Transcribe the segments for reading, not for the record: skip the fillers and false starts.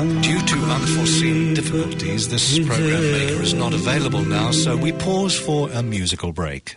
Due to unforeseen difficulties, this program maker is not available now, so we pause for a musical break.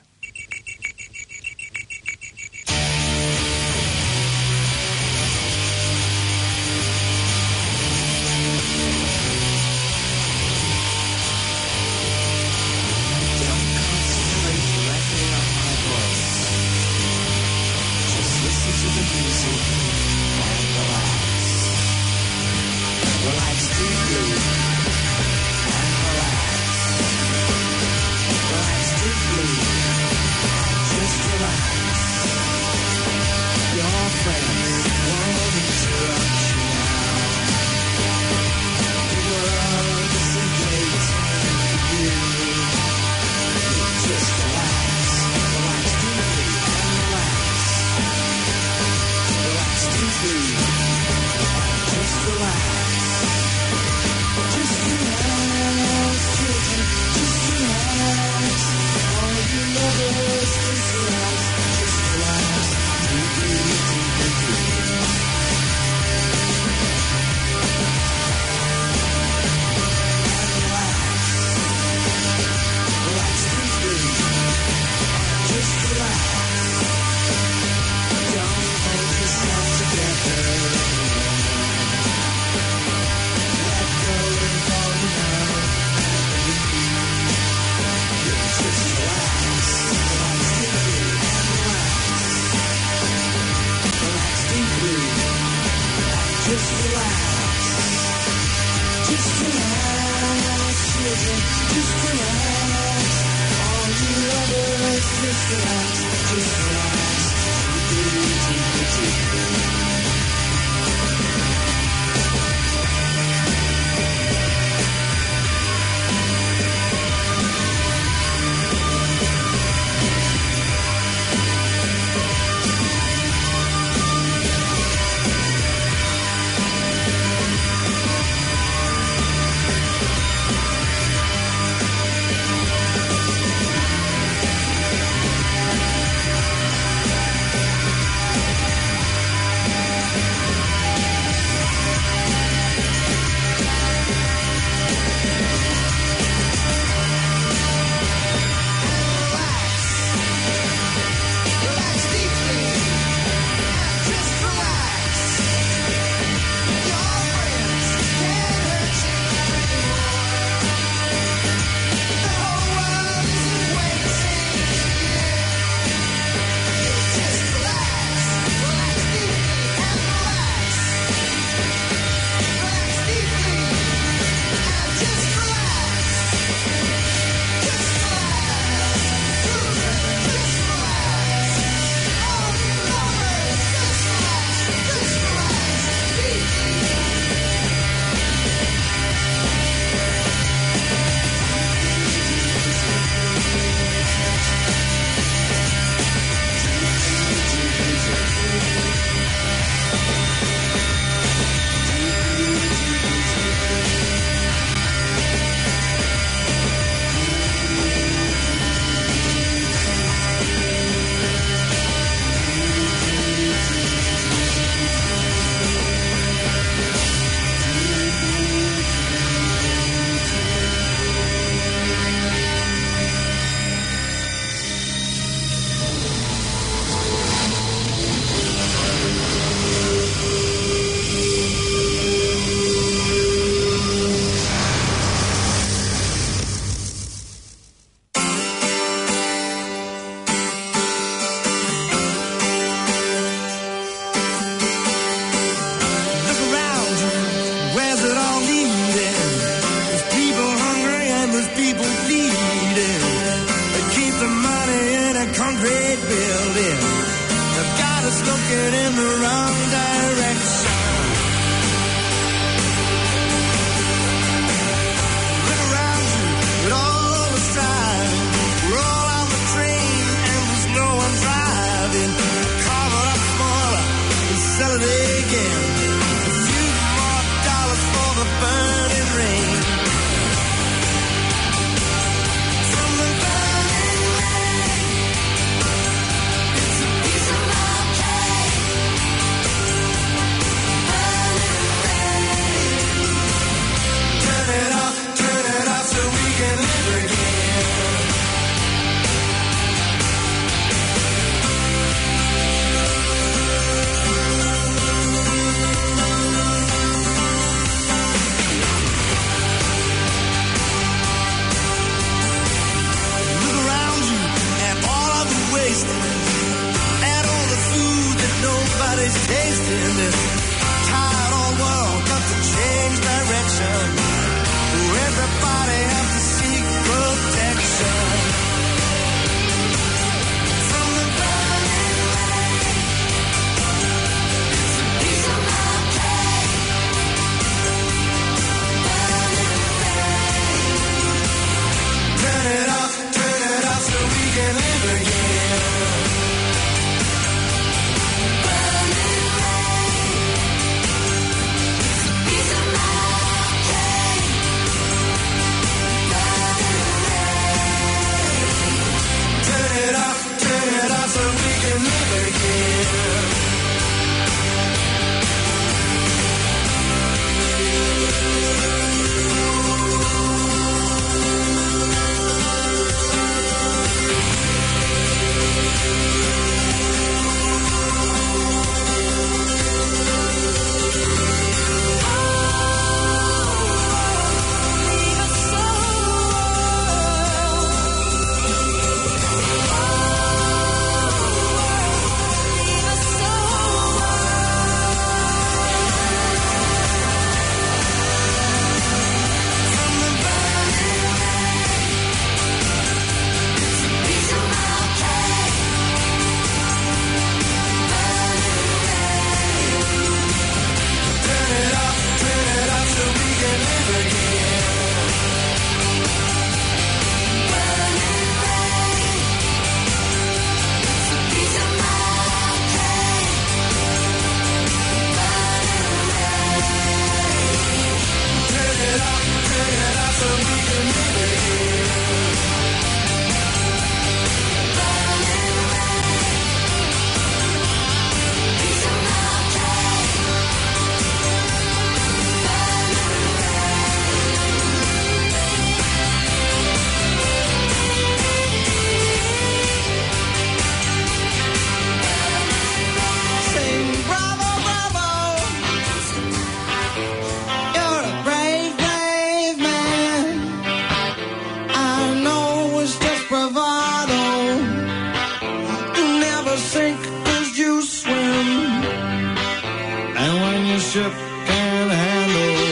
and when your ship can't handle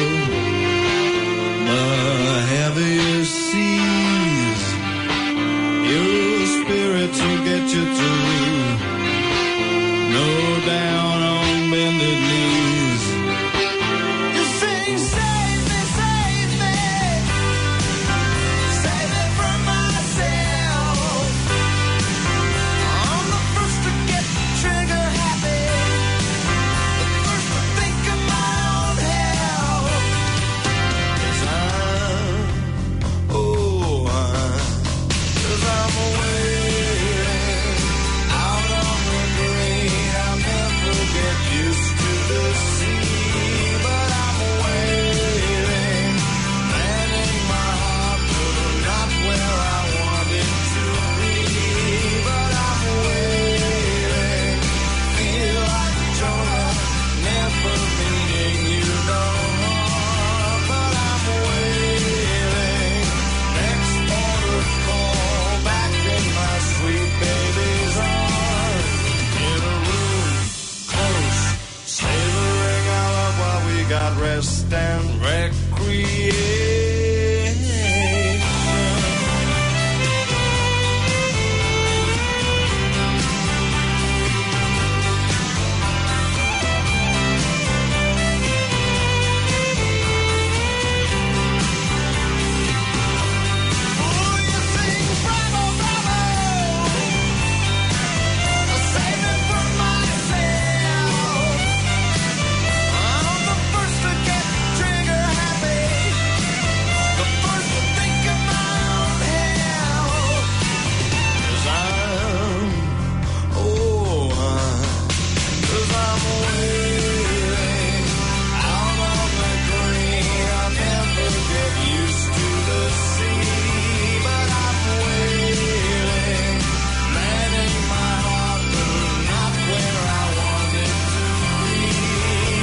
the heavier seas, your spirit will get you through. No down on bended knees. You sing, save me, save me, save me from myself. I'm the first to get trigger happy, the first to think of my own hell. 'Cause I'm away out on the green. I'll never get used to the sea, but I'm waiting, man in my heart, but I'm not where I wanted to be. But I'm waiting, feel like Jonah, never meeting you no more. But I'm waiting, next port of call, back in my sweet baby's arms, in a room close, savoring our love while we got rest and recreation. Oh, you sing bravo, bravo, save me from myself. I'm the first to get trigger happy, the first to think of my own hell. 'Cause I'm waiting out on the green. I'll never get used to the sea, but I'm waiting, man in my heart, but not where I wanted to be.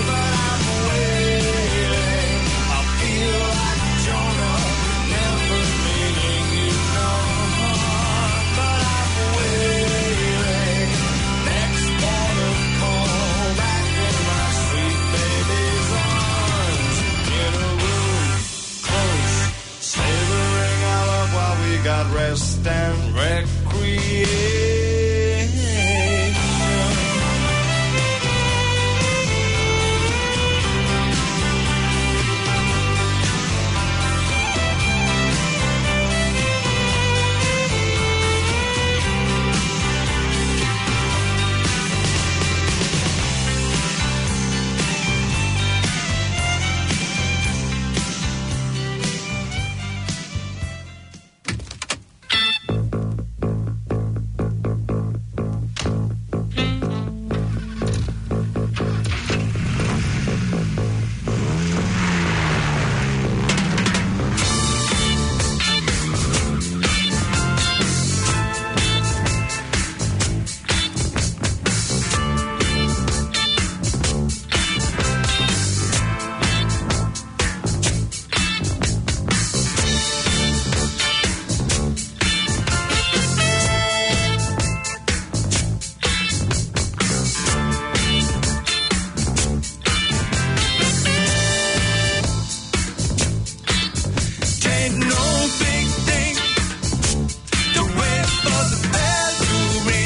But I'm waiting, I feel like Jonah, never meeting you no more. But I'm waiting, next port of call, back in my sweet baby's arms, in a room close, savoring our love while we got rest and recreation. Ain't no big thing to wait for the bell to ring. Ain't no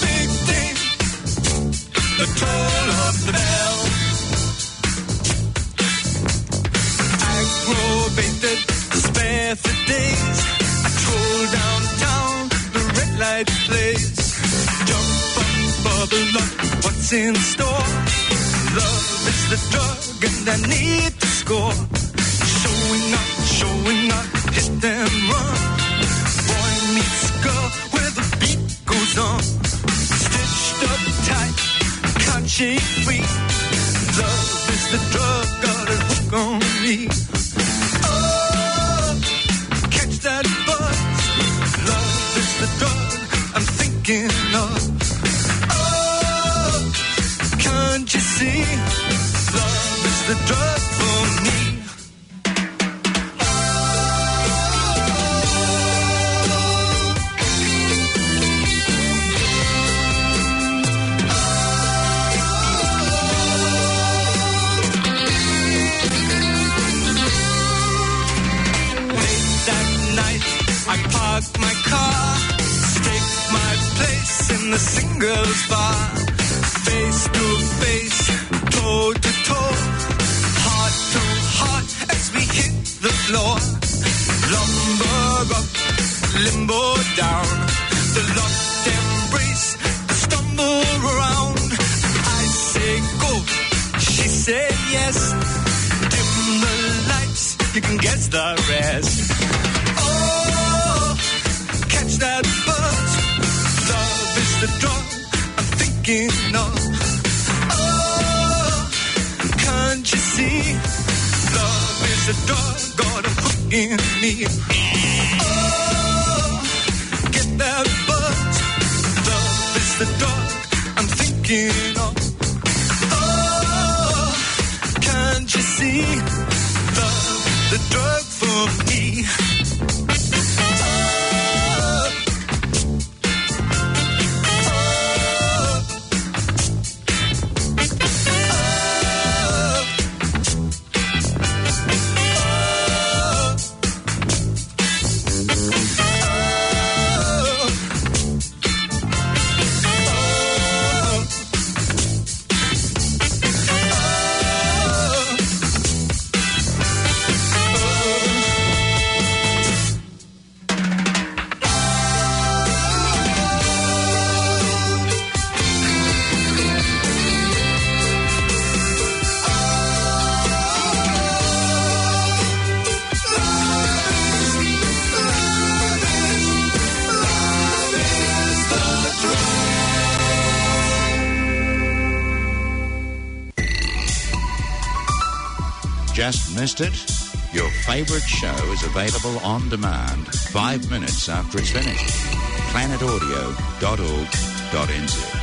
big thing the toll of the bell. Aggravated, I spare for days. I troll downtown, the red light plays. Jump up, bubble up, what's in store? Love is the drug and I need to score. Showing up, hit them run. Boy meets girl where the beat goes on. Stitched up tight, can't shake free. Love is the drug, got a hook on me. Oh, catch that buzz. Love is the drug I'm thinking of. Oh, can't you see? Love is the drug for me. Oh. you can guess the rest. Oh, catch that buzz. Love is the drug I'm thinking of. Oh, can't you see? Love is the drug gonna hook in me. Oh, get that buzz. Love is the drug I'm thinking of. Oh, can't you see? Love, the drug for me. Just missed it? Your favorite show is available on demand 5 minutes after it's finished. planetaudio.org.nz.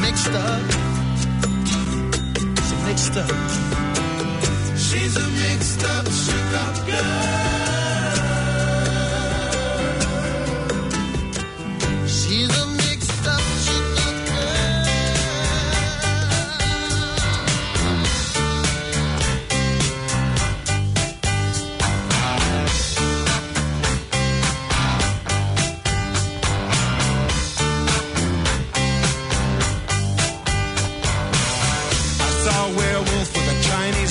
Mixed mixed up. She's a mixed up, shook up girl. She's a mixed up, shook up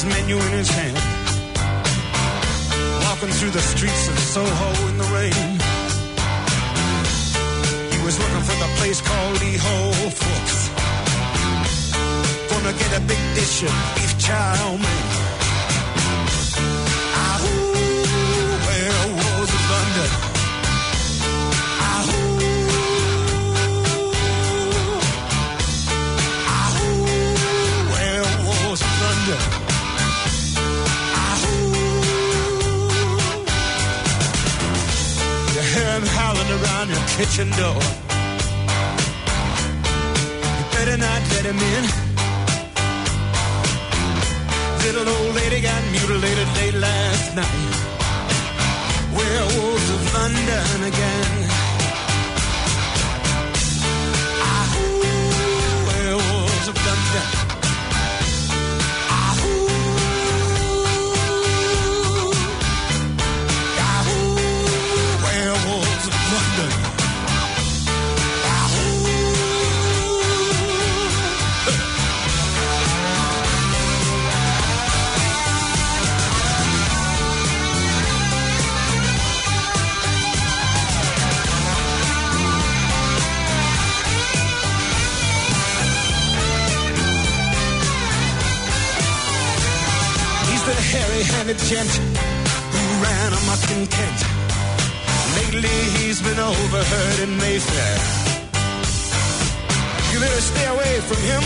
menu in his hand, walking through the streets of Soho in the rain. He was looking for the place called the Whole Foods, gonna get a big dish of beef chow mein. Ah, ooh, where was it, London? Ah, ooh. Ah, ooh, where was it, London? Howling around your kitchen door. You better not let him in. Little old lady got mutilated late last night. Werewolves of London again. Ah, ooh, werewolves of London. Hairy-handed gent who ran amok in Kent. Lately he's been overheard in Mayfair. You better stay away from him.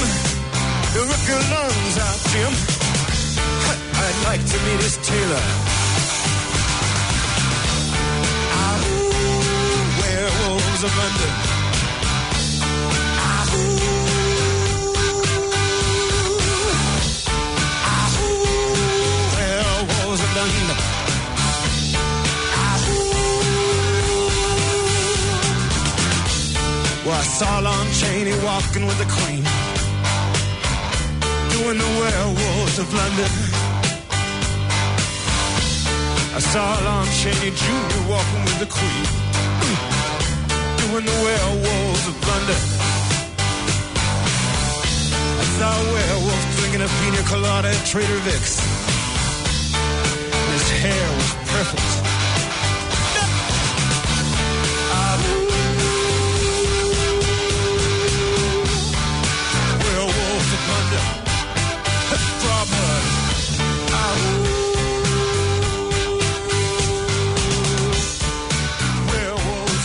He'll rip your lungs out, Jim. I'd like to meet his tailor. Ah, ooh, werewolves of London. Ah, ooh. Well, I saw Lon Chaney walking with the Queen, doing the werewolves of London. I saw Lon Chaney Jr. walking with the Queen, doing the werewolves of London. I saw a werewolf drinking a pina colada at Trader Vic's. His hair was purple. Remember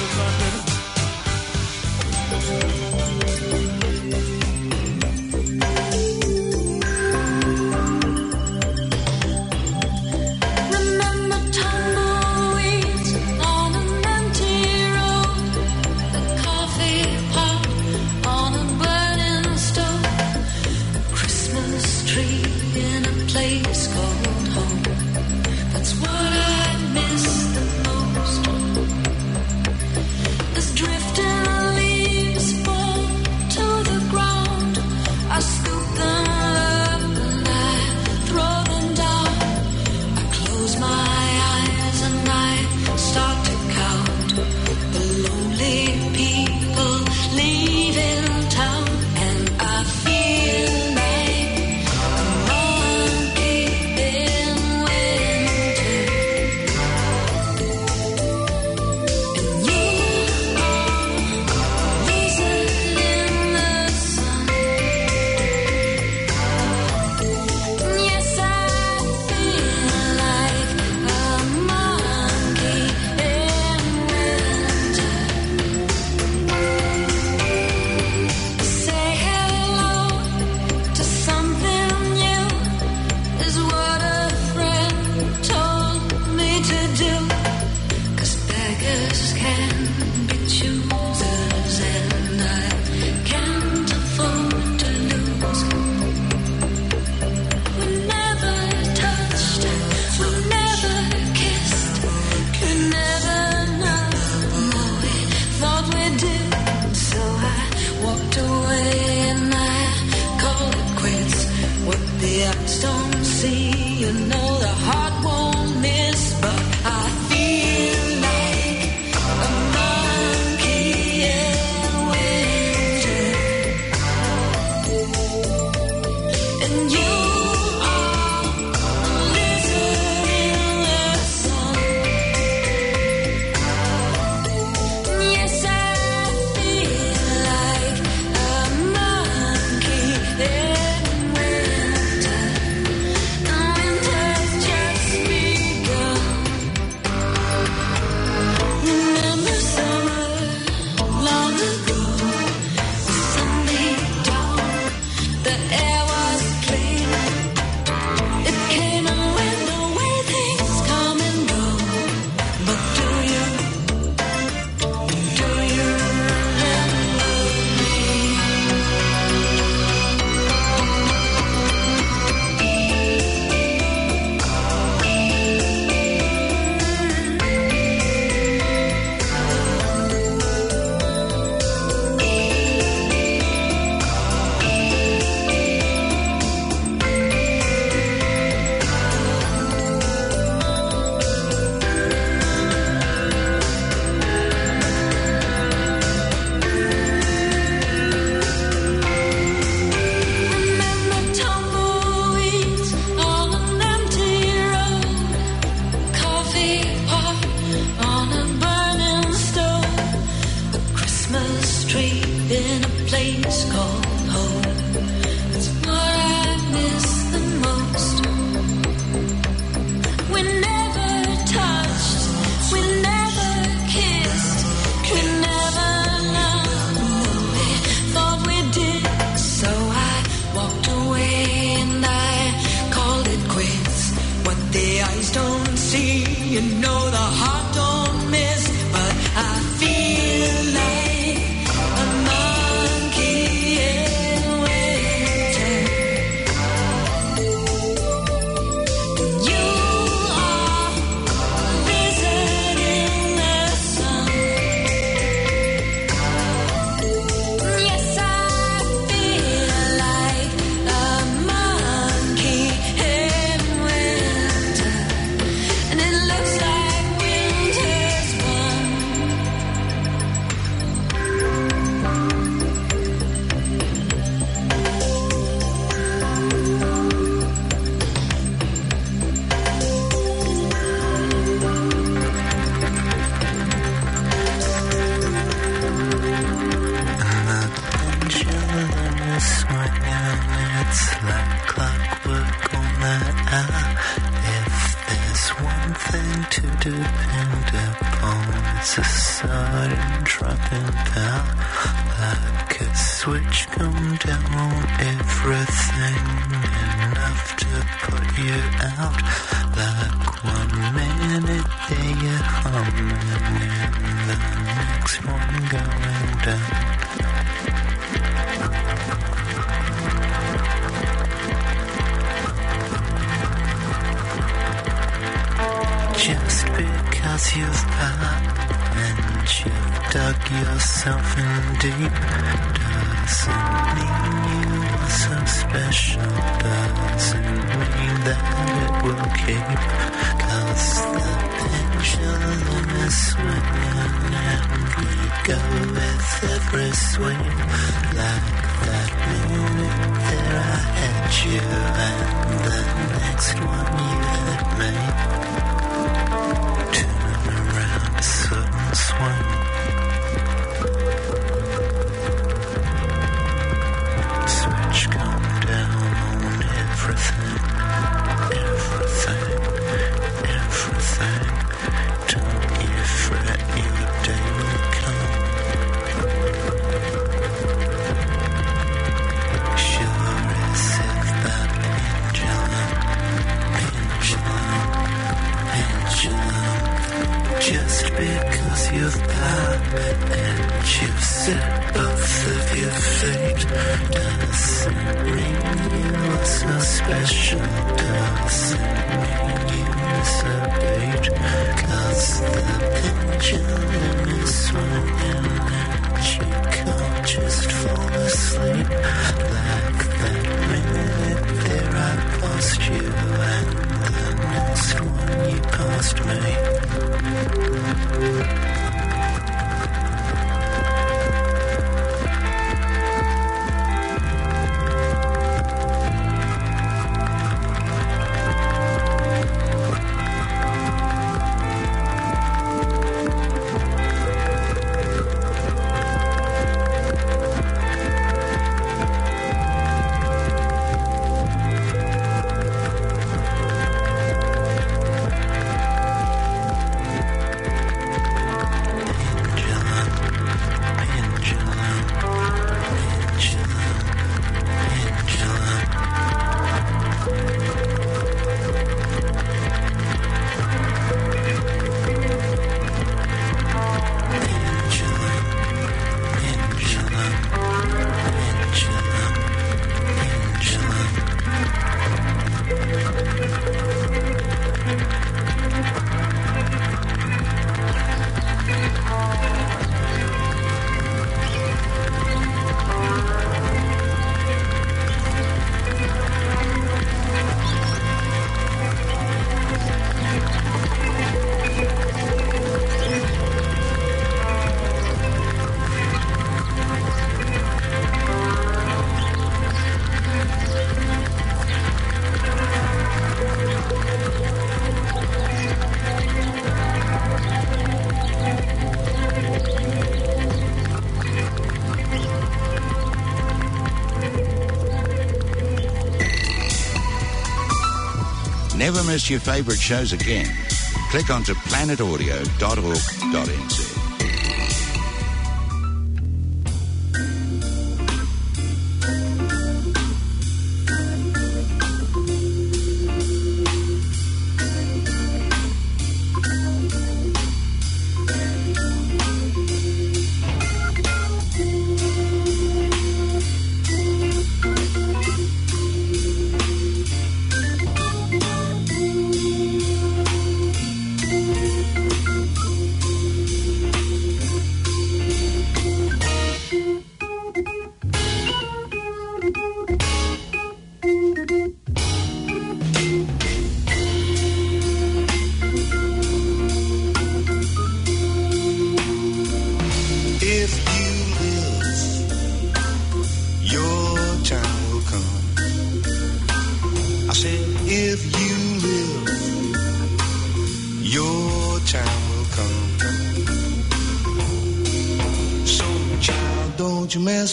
Tom. Like that minute there I lost you, and Never miss your favourite shows again. Click onto planetaudio.org.nz.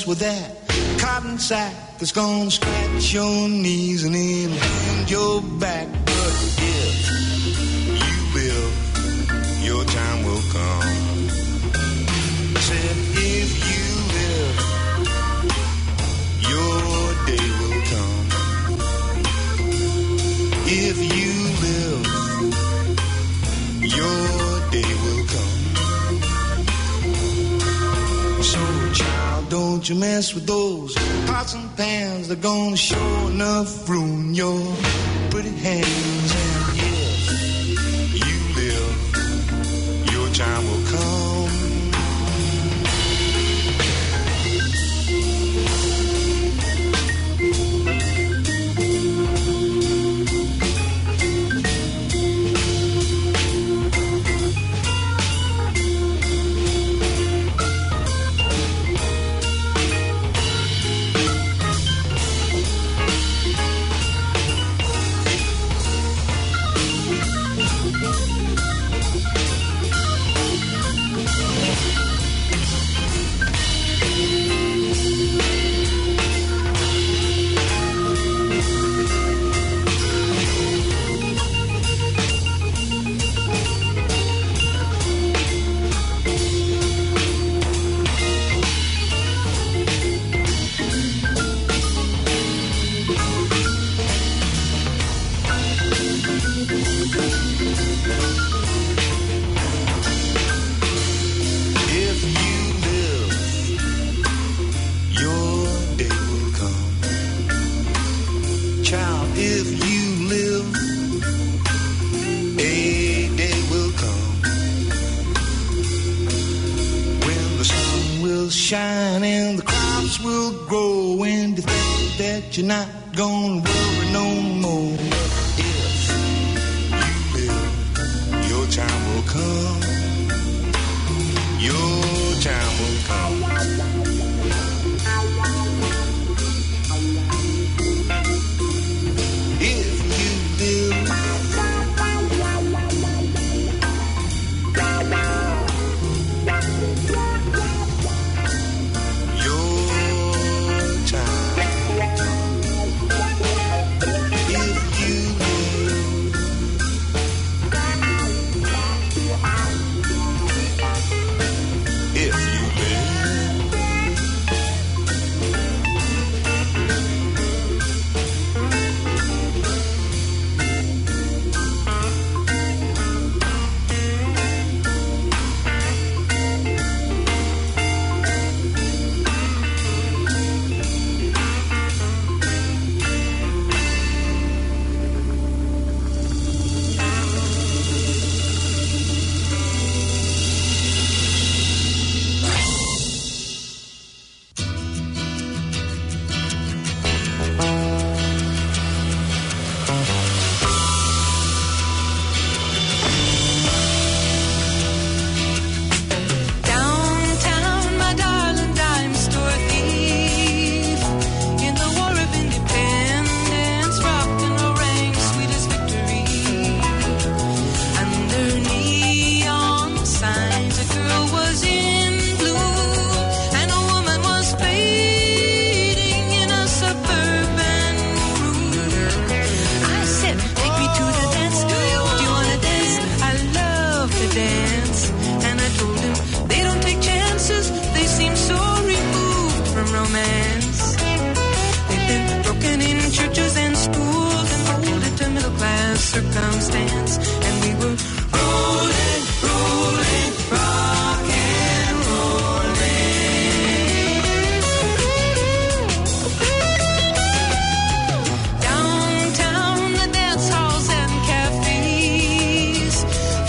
With that cotton sack that's gonna scratch your knees and it'll bend your back, but if you live, your time will come. I said, if you live, your day will come. If you live, your day will come. So, child, don't you mess with those pots and pans. They're gonna sure enough ruin your pretty hands. And if you live, your time will come. You're not gonna worry no more. If you live, your time will come. Your time will come. If you live, your time. If you live. romance. They've been broken in churches and schools and molded to middle class circumstance. And we were rolling, rolling, rock and rolling. Downtown, the dance halls and cafes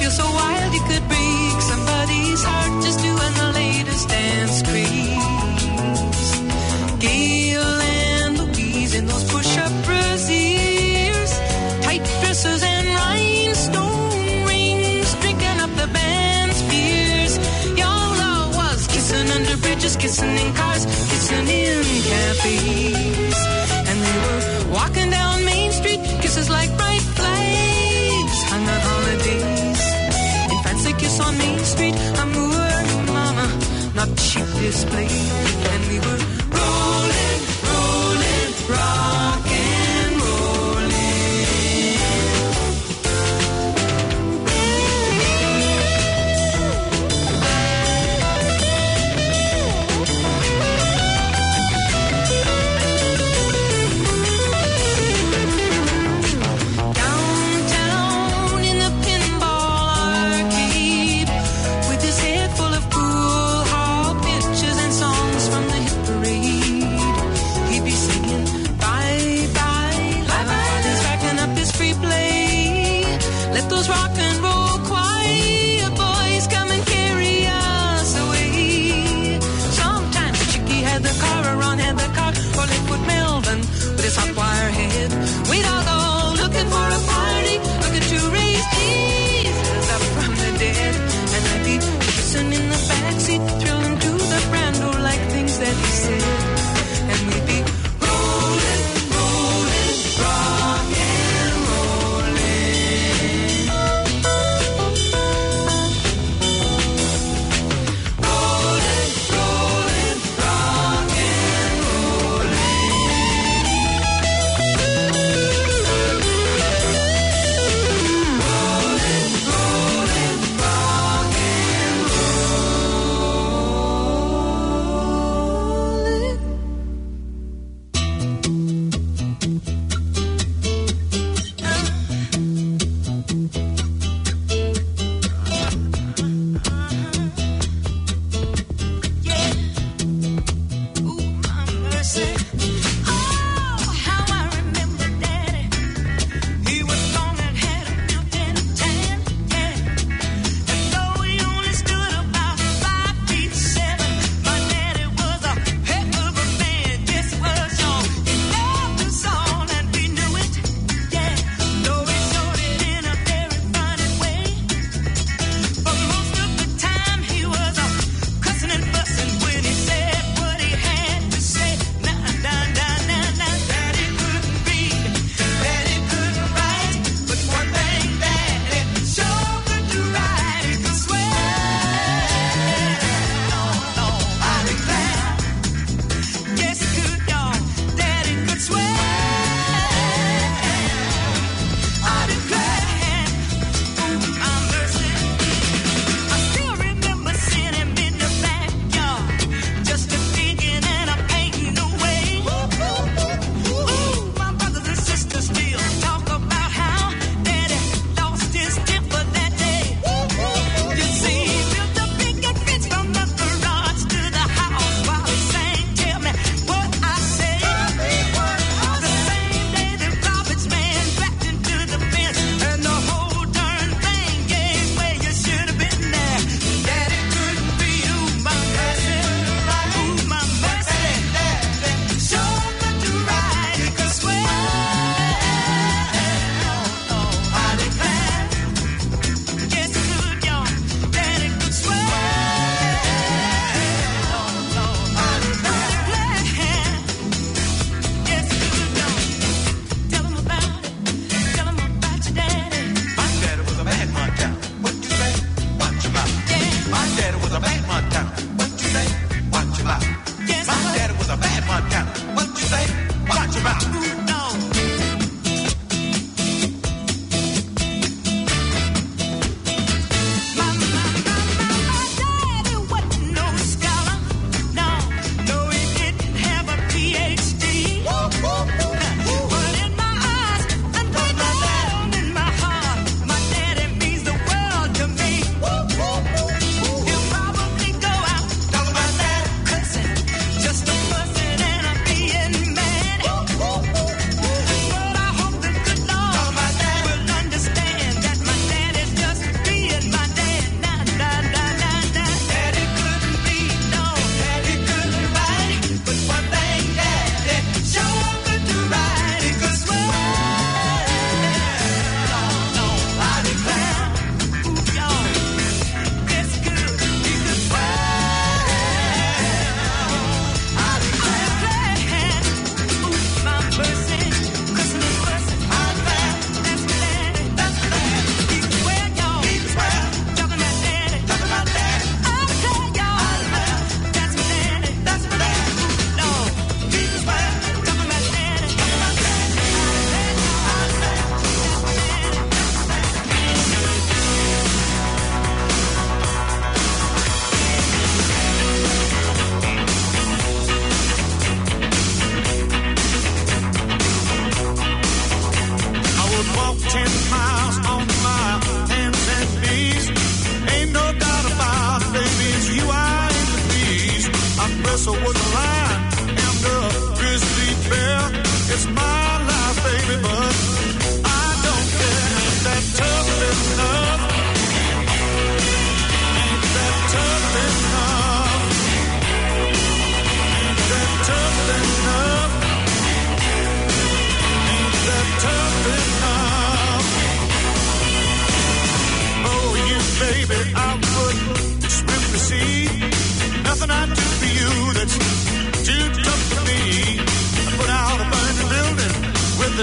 feel so wild you could break somebody's heart just doing the latest dance craze. Gail and Louise in those push-up brasiers, tight dresses and rhinestone rings, drinking up the band's beers. Y'all I was kissing under bridges, kissing in cars, kissing in cafes. And they were walking down Main Street, kisses like bright flags, hung on holidays. In fancy kiss on Main Street, amour, mama, not cheap display. And we were rolling, rolling, rock and rolling. Downtown in the pinball arcade, with his head full of cool hall pictures and songs from the hit parade, he'd be singing bye bye, bye bye. He's racking up his free play. Let those rock and roll choir boys come and carry us away. Sometimes Chicky had the car, or Ron had the car, or Liquid Melvin with his hot wire head. We'd all go looking for a party, looking to raise Jesus up from the dead. And I'd be kissing in the backseat, thrilling to the Brando like things that he said. And we'd be rolling, rolling, rock and rolling. Rolling, rolling, rock and rolling. Rolling, rolling, rock and rolling. Have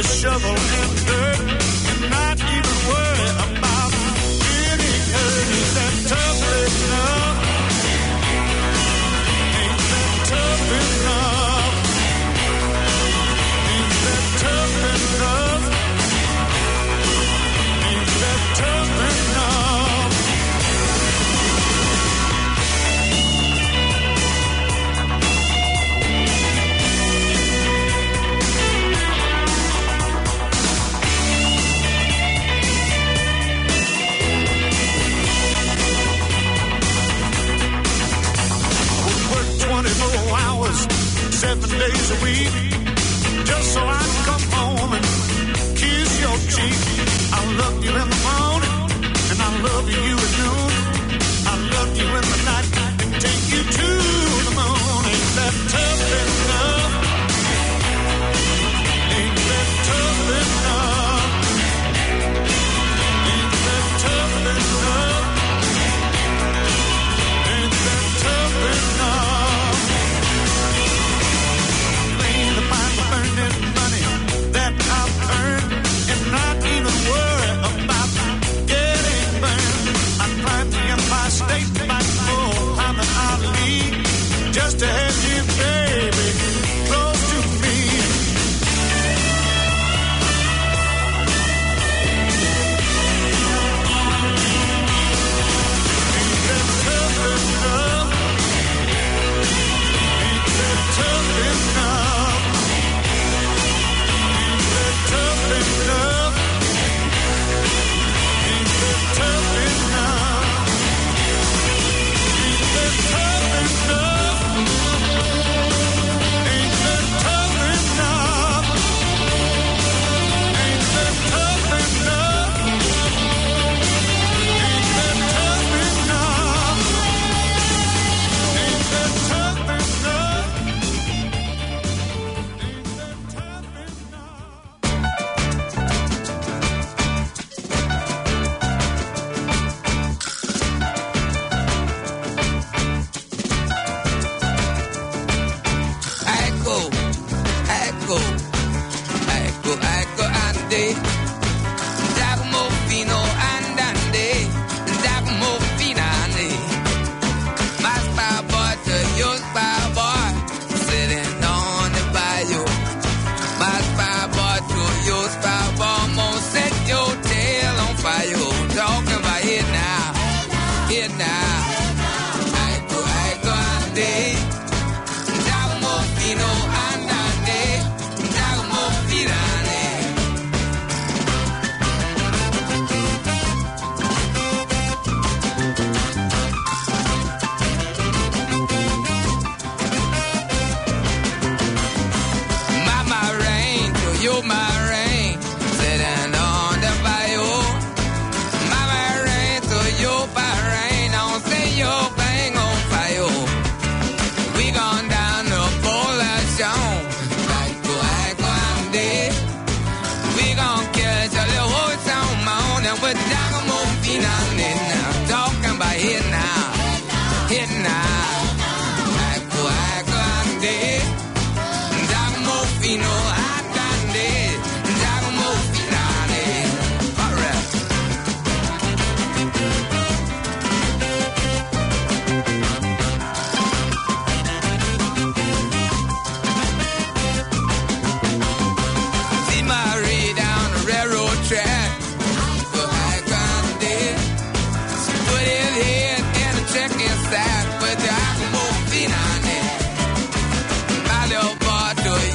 a shovel and dirt and not even worry about beauty, curves, and tough enough. Ain't that tough enough? Ain't that tough enough? Ain't that tough enough?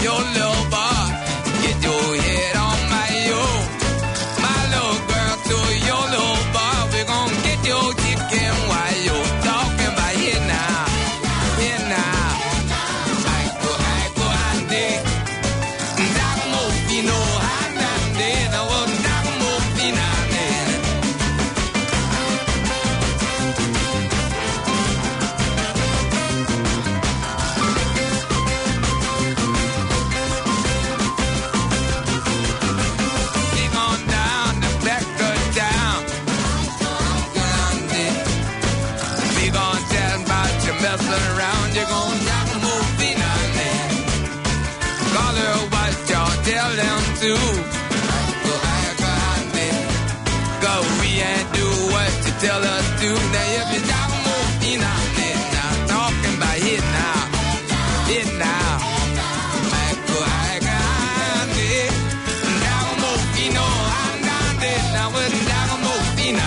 Your love. to. Go higher, go higher, go we ain't do what you tell us to. Now if you don't move, you're not it now. Talking about it now, it now. Go higher, go higher, don't move, you know I'm not it now. Don't move, you're not it.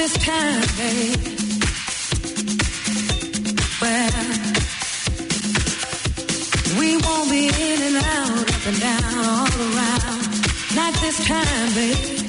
this time, babe. Well, we won't be in and out, up and down, all around. Not this time, babe.